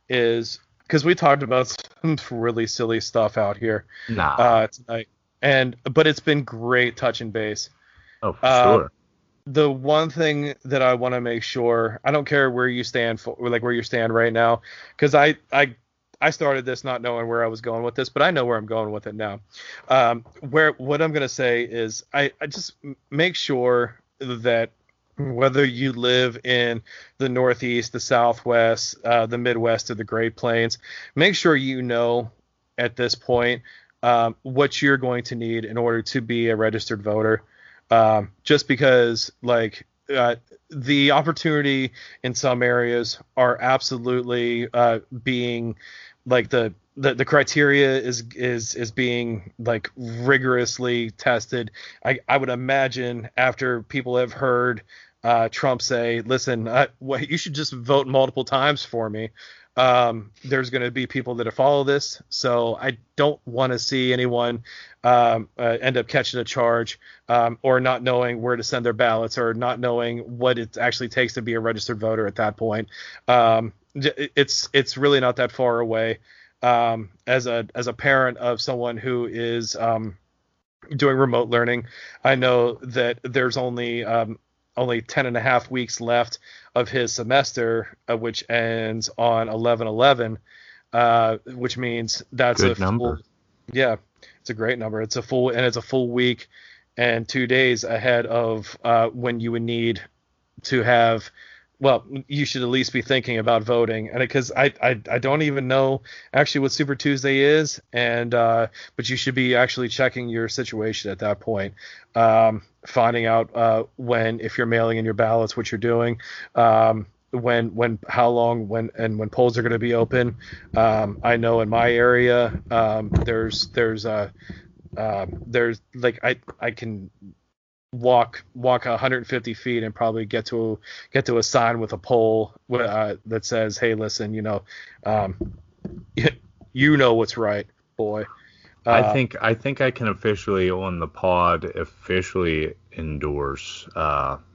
is because we talked about some really silly stuff out here tonight, but it's been great touching base. Oh, for sure. The one thing that I want to make sure, I don't care where you stand for, like where you stand right now, because I started this not knowing where I was going with this, but I know where I'm going with it now. What I'm going to say is I just make sure that whether you live in the Northeast, the Southwest, the Midwest, or the Great Plains, make sure you know at this point what you're going to need in order to be a registered voter. Just because, like, the opportunity in some areas are absolutely being like the criteria is being like rigorously tested. I would imagine after people have heard Trump say, listen, you should just vote multiple times for me. There's going to be people that follow this, so I don't want to see anyone end up catching a charge or not knowing where to send their ballots or not knowing what it actually takes to be a registered voter at that point. It's really not that far away. As a parent of someone who is doing remote learning, I know that there's only 10 and a half weeks left of his semester, which ends on 11/11, which means that's good number. Yeah, it's a great number. It's a full week and 2 days ahead of when you would need to have, well, you should at least be thinking about voting. And because I don't even know actually what Super Tuesday is, and but you should be actually checking your situation at that point, finding out if you're mailing in your ballots, what you're doing, how long, when polls are going to be open. I know in my area, there's like I can walk 150 feet and probably get to a sign with a pole that says, "Hey, listen, you know what's right, boy." I think I can officially on the pod endorse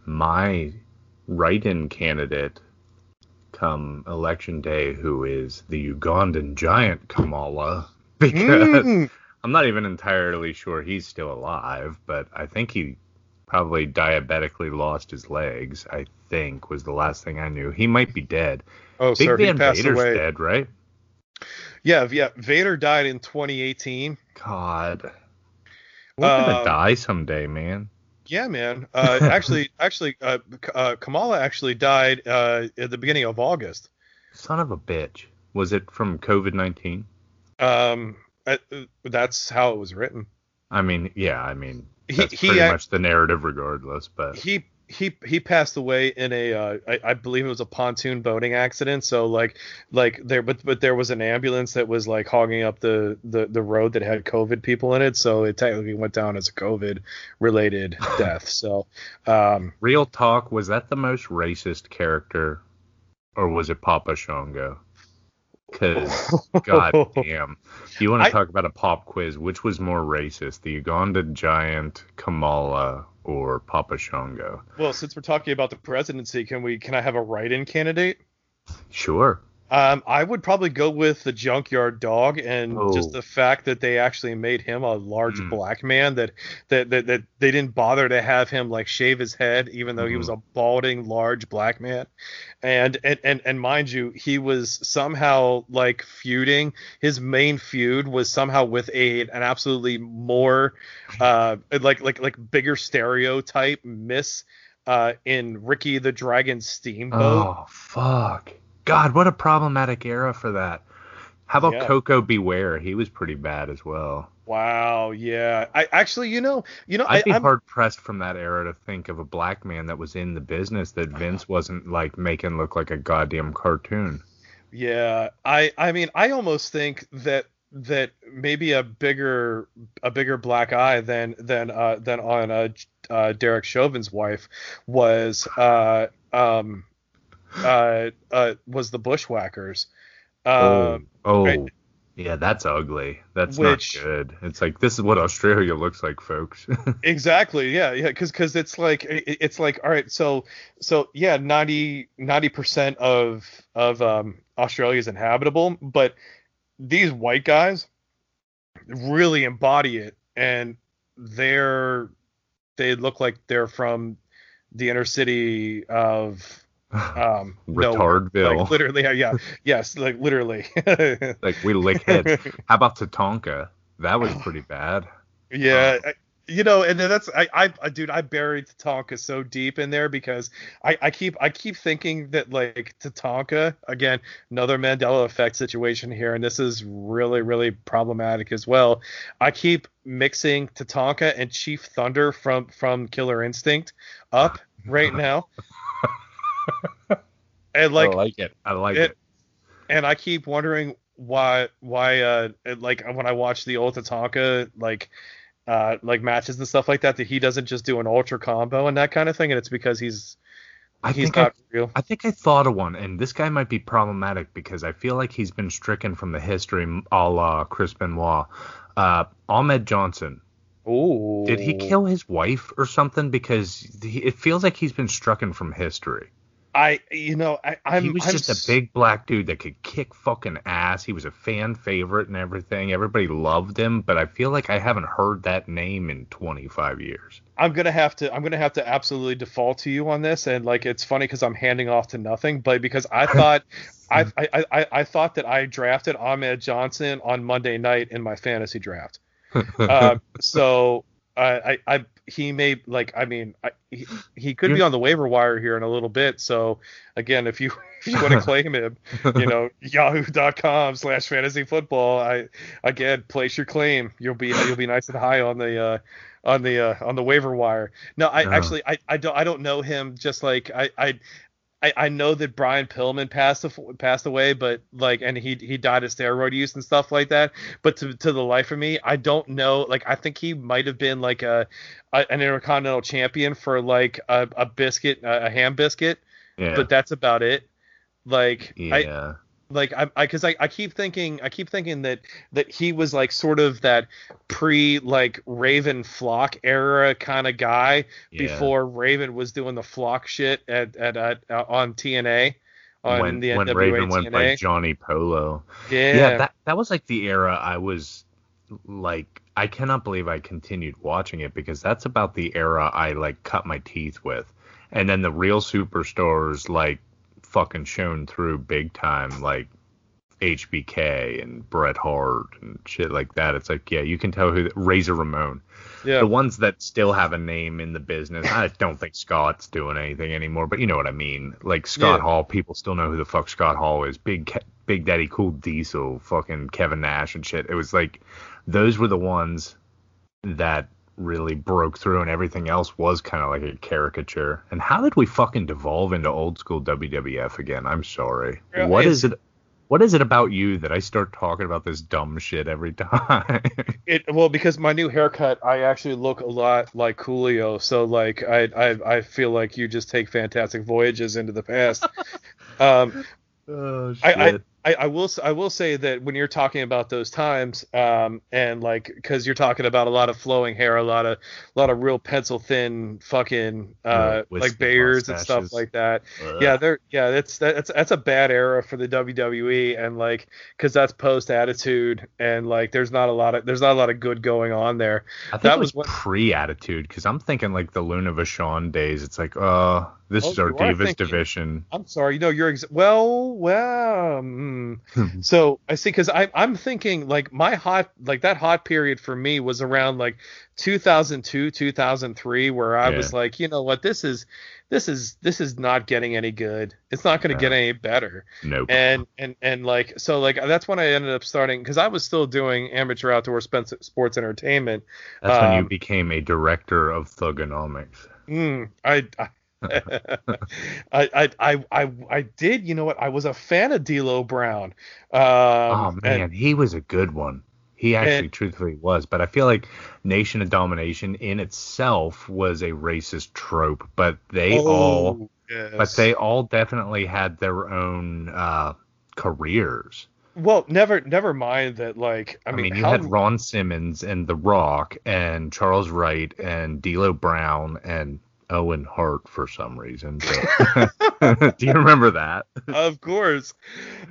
my write-in candidate come election day, who is the Ugandan giant Kamala, because I'm not even entirely sure he's still alive, but I think he probably diabetically lost his legs, I think, was the last thing I knew. He might be dead. Oh, Big Dan Vader's away. Dead, right? Yeah. Vader died in 2018. God. We're gonna die someday, man. Yeah, man. Actually, Kamala actually died at the beginning of August. Son of a bitch. Was it from COVID-19? That's how it was written. That's pretty much the narrative, regardless. But he passed away in a I believe it was a pontoon boating accident. So but there was an ambulance that was like hogging up the road that had COVID people in it. So it technically went down as a COVID related death. So real talk, was that the most racist character, or was it Papa Shango? Because god damn, you want to talk about a pop quiz, which was more racist, the Ugandan giant Kamala or Papa Shango? Well, since we're talking about the presidency, can I have a write-in candidate? Sure. I would probably go with the junkyard dog, and just the fact that they actually made him a large black man, that they didn't bother to have him like shave his head, even though he was a balding large black man. And mind you, he was somehow like feuding. His main feud was somehow with an absolutely more like bigger stereotype miss in Ricky the Dragon Steamboat. Oh fuck. God, what a problematic era for that. How about Coco Beware? He was pretty bad as well. Wow, yeah. I actually, I'd be hard pressed from that era to think of a black man that was in the business that Vince wasn't like making look like a goddamn cartoon. Yeah, I almost think that maybe a bigger black eye than on Derek Chauvin's wife was the Bushwhackers. Right? Yeah, that's ugly. That's not good. It's like, this is what Australia looks like, folks. Exactly. Yeah. Because it's like all right. So yeah, 90% of Australia is inhabitable, but these white guys really embody it, and they look like they're from the inner city of. Retardville. Like, literally, yes, like literally. Like, we lick heads. How about Tatanka? That was pretty bad. Yeah, and that's I buried Tatanka so deep in there, because I keep thinking that like Tatanka, again, another Mandela effect situation here, and this is really, really problematic as well. I keep mixing Tatanka and Chief Thunder from Killer Instinct up right now. And like, I like it. And I keep wondering why like when I watch the old Tatanka like matches and stuff like that he doesn't just do an ultra combo and that kind of thing, and it's because he's not real. I think I thought of one, and this guy might be problematic because I feel like he's been stricken from the history, a la Chris Benoit. Ahmed Johnson. Oh, did he kill his wife or something? Because it feels like he's been stricken from history. He was just a big black dude that could kick fucking ass. He was a fan favorite and everything. Everybody loved him, but I feel like I haven't heard that name in 25 years. I'm gonna have to absolutely default to you on this, and like it's funny because I'm handing off to nothing, but because I thought I thought that I drafted Ahmed Johnson on Monday night in my fantasy draft. He could be on the waiver wire here in a little bit. So again, if you want to claim him, yahoo.com/fantasy football, place your claim. You'll be nice and high on the waiver wire. No, I don't know him. Just like I, I, I know that Brian Pillman passed away, but like, and he died of steroid use and stuff like that. But to the life of me, I don't know. Like, I think he might have been like an Intercontinental Champion for like a biscuit, a ham biscuit. Yeah. But that's about it. Like, yeah. I keep thinking that he was like sort of that pre like Raven Flock era kind of guy before Raven was doing the Flock shit at on TNA when NWA Raven TNA. Went by Johnny Polo. Yeah, that was like the era I was like, I cannot believe I continued watching it because that's about the era I like cut my teeth with, and then the real superstars like fucking shown through big time, like HBK and Bret Hart and shit like that. It's like, yeah, you can tell who Razor Ramon, the ones that still have a name in the business. I don't think Scott's doing anything anymore, but you know what I mean, like Scott Hall. People still know who the fuck Scott Hall is. Big Daddy Cool Diesel, fucking Kevin Nash and shit. It was like those were the ones that really broke through, and everything else was kind of like a caricature. And how did we fucking devolve into old school WWF again? I'm sorry. Yeah, what is it about you that I start talking about this dumb shit every time? Well, because my new haircut, I actually look a lot like Coolio, so like I feel like you just take fantastic voyages into the past. Oh, shit. I will say that when you're talking about those times, and like, because you're talking about a lot of flowing hair, a lot of real pencil thin fucking like beards and stuff like that. Ugh. That's a bad era for the WWE, and like, because that's post Attitude, and like there's not a lot of good going on there. I think that was pre Attitude, because I'm thinking like the Luna Vachon days. It's like this is our Divas division. I'm sorry, you know, you're well. So I see, because I'm thinking like that hot period for me was around like 2002, 2003, where I was like, you know what, this is not getting any good. It's not going to get any better. Nope. And like, so like that's when I ended up starting, because I was still doing amateur outdoor sports entertainment. That's when you became a director of Thugonomics. I did, you know what, I was a fan of D'Lo Brown. Oh man, he was a good one. He actually truthfully was, but I feel like Nation of Domination in itself was a racist trope, but they all definitely had their own careers. Well, never mind that. Like, I mean, you had Ron Simmons and The Rock and Charles Wright and D'Lo Brown and Owen Hart for some reason. But do you remember that? Of course.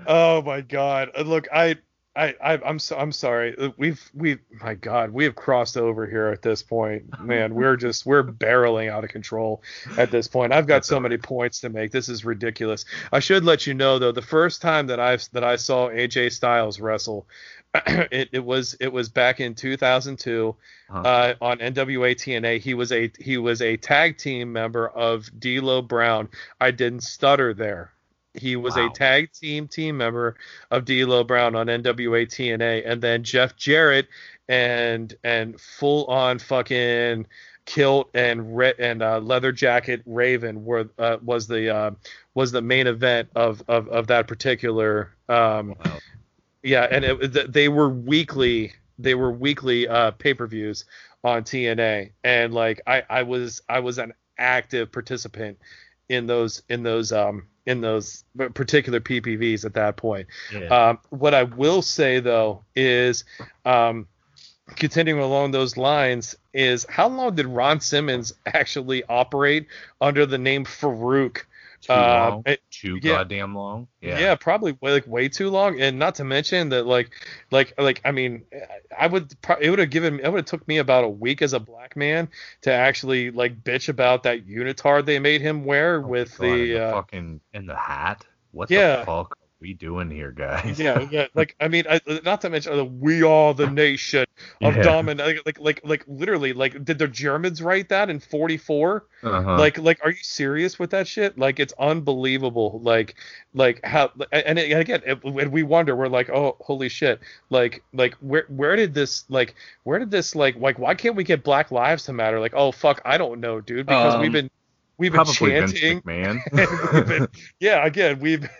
Oh my God! Look, I'm sorry. We have crossed over here at this point, man. We're barreling out of control at this point. I've got so many points to make. This is ridiculous. I should let you know though, the first time that I saw AJ Styles wrestle, it was back in 2002 on NWA TNA. He was a tag team member of D'Lo Brown. I didn't stutter there. He was a tag team member of D'Lo Brown on NWA TNA, and then Jeff Jarrett and full on fucking kilt and leather jacket Raven was the main event of that particular. Yeah, and they were weekly pay-per-views on TNA, and like I was an active participant in those particular PPVs at that point. Yeah. What I will say though is, continuing along those lines, is how long did Ron Simmons actually operate under the name Farouk? Too goddamn long. Yeah, probably like way too long, and not to mention that like I mean, it would have took me about a week as a black man to actually like bitch about that unitard they made him wear with the fucking in the hat. What the fuck are we doing here, guys? Yeah. Like I mean, not to mention we are the nation of domination. Like literally, like did the Germans write that in 1944? Like, are you serious with that shit? Like, it's unbelievable. Like how, and again, and we wonder, we're like, oh, holy shit. Like, where did this, like, why can't we get Black Lives to Matter? Like, oh, fuck, I don't know, dude, because we've been, We've been probably chanting. Vince McMahon.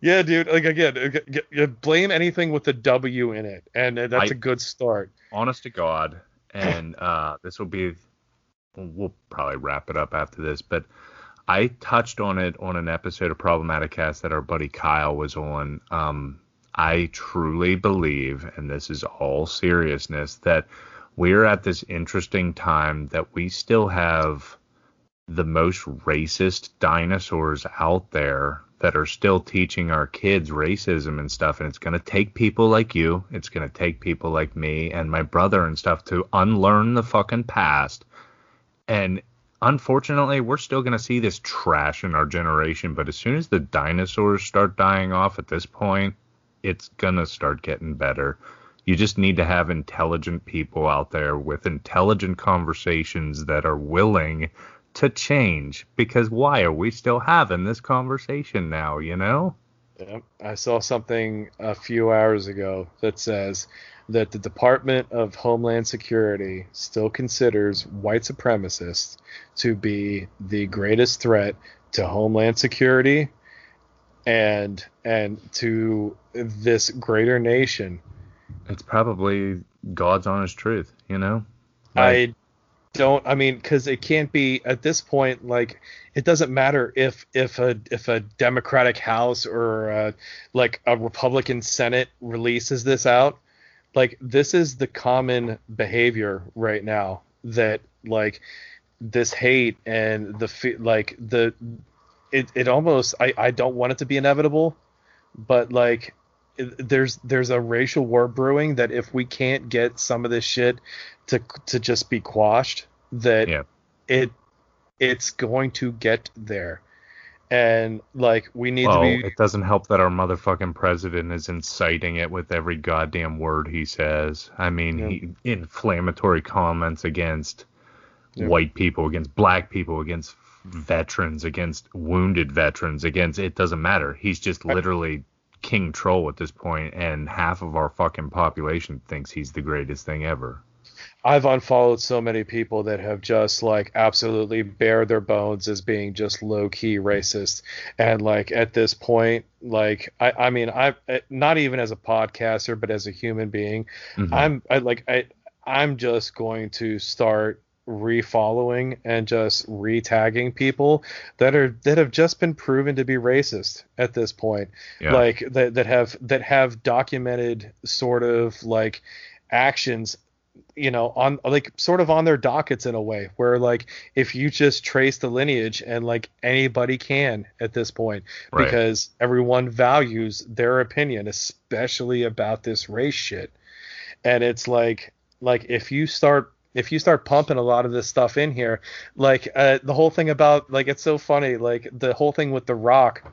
Yeah, dude. Like again, blame anything with a W in it, and that's a good start. Honest to God, and this will be. We'll probably wrap it up after this, but I touched on it on an episode of Problematicast that our buddy Kyle was on. I truly believe, and this is all seriousness, that we're at this interesting time that we still have the most racist dinosaurs out there that are still teaching our kids racism and stuff. And it's going to take people like you. It's going to take people like me and my brother and stuff to unlearn the fucking past. And unfortunately, we're still going to see this trash in our generation. But as soon as the dinosaurs start dying off at this point, it's going to start getting better. You just need to have intelligent people out there with intelligent conversations that are willing to change. Because why are we still having this conversation now, you know? Yeah, I saw something a few hours ago that says that the Department of Homeland Security still considers white supremacists to be the greatest threat to Homeland Security and to this greater nation. It's probably God's honest truth, you know? Like, I mean, because it can't be at this point, like, it doesn't matter if a Democratic House or a Republican Senate releases this out. Like, this is the common behavior right now, that like this hate and it almost I don't want it to be inevitable, but like there's a racial war brewing that if we can't get some of this shit to just be quashed, that it's going to get there. And like we need to be. It doesn't help that our motherfucking president is inciting it with every goddamn word he says. I mean, he inflammatory comments against white people, against black people, against veterans, against wounded veterans, against it doesn't matter. He's just literally king troll at this point, and half of our fucking population thinks he's the greatest thing ever. I've unfollowed so many people that have just like absolutely bare their bones as being just low key racist. And like at this point, like I mean, not even as a podcaster, but as a human being, I'm just going to start refollowing and just retagging people that have just been proven to be racist at this point, like that have documented sort of like actions, you know, on like sort of on their dockets in a way where like if you just trace the lineage, and like anybody can at this point, because everyone values their opinion, especially about this race shit. And it's like if you start pumping a lot of this stuff in here, like the whole thing about like, it's so funny, like the whole thing with The Rock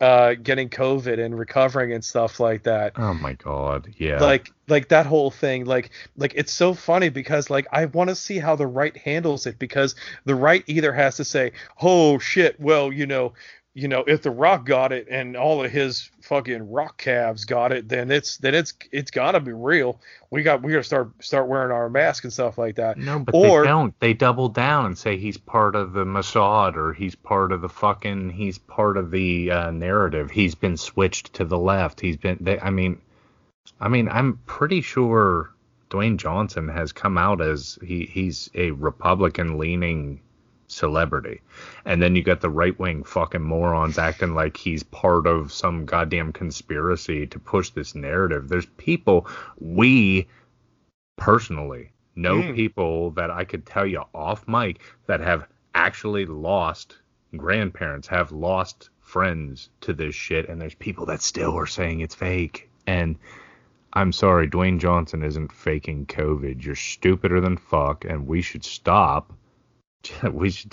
getting COVID and recovering and stuff like that. Oh my God. Yeah. Like that whole thing, like it's so funny because like, I want to see how the right handles it, because the right either has to say, oh shit, well, you know, if The Rock got it and all of his fucking rock calves got it, then it's gotta be real. We gotta start wearing our mask and stuff like that. No, but they don't. They double down and say he's part of the Mossad, or he's part of the narrative. He's been switched to the left. I mean, I'm pretty sure Dwayne Johnson has come out as he's a Republican leaning celebrity, and then you got the right wing fucking morons acting like he's part of some goddamn conspiracy to push this narrative. There's people we personally know, people that I could tell you off mic that have actually lost grandparents, have lost friends to this shit, and there's people that still are saying it's fake. And I'm sorry, Dwayne Johnson isn't faking COVID. You're stupider than fuck, and we should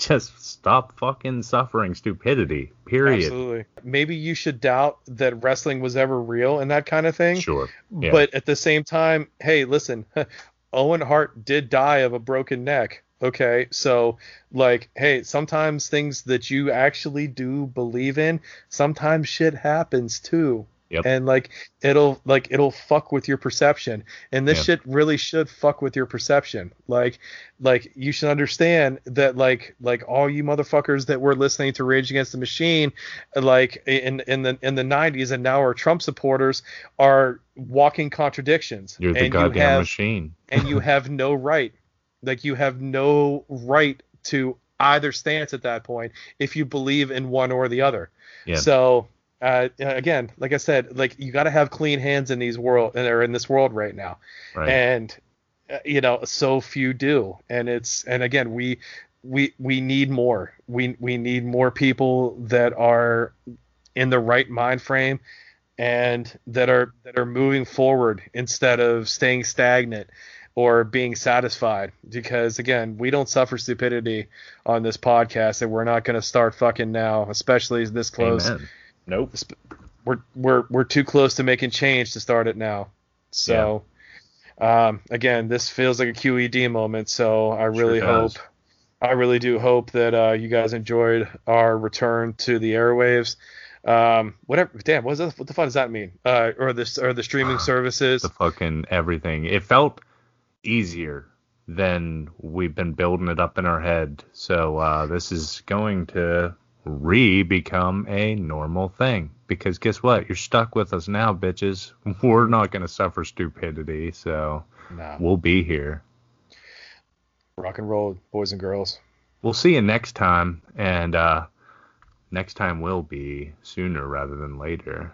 just stop fucking suffering stupidity, period. Absolutely. Maybe you should doubt that wrestling was ever real and that kind of thing. Sure. Yeah. But at the same time, hey, listen, Owen Hart did die of a broken neck. Okay. So like, hey, sometimes things that you actually do believe in, sometimes shit happens too. Yep. And it'll fuck with your perception. And this shit really should fuck with your perception. Like you should understand that like all you motherfuckers that were listening to Rage Against the Machine, like in the 90s and now are Trump supporters, are walking contradictions. You're the goddamn machine. And you have no right. Like you have no right to either stance at that point if you believe in one or the other. Yeah. So again, like I said, like you got to have clean hands in these world or in this world right now. Right. And so few do. And again, we need more. We need more people that are in the right mind frame and that are moving forward instead of staying stagnant or being satisfied, because again, we don't suffer stupidity on this podcast, and we're not going to start fucking now, especially this close. Amen. Nope. We're too close to making change to start it now. So again, this feels like a QED moment. So I really do hope that you guys enjoyed our return to the airwaves. Whatever. Damn. What the fuck does that mean? Or the streaming services. The fucking everything. It felt easier than we've been building it up in our head. So this is going to become a normal thing, because guess what, you're stuck with us now, bitches. We're not going to suffer stupidity, so we'll be here. Rock and roll, boys and girls. We'll see you next time, and next time will be sooner rather than later.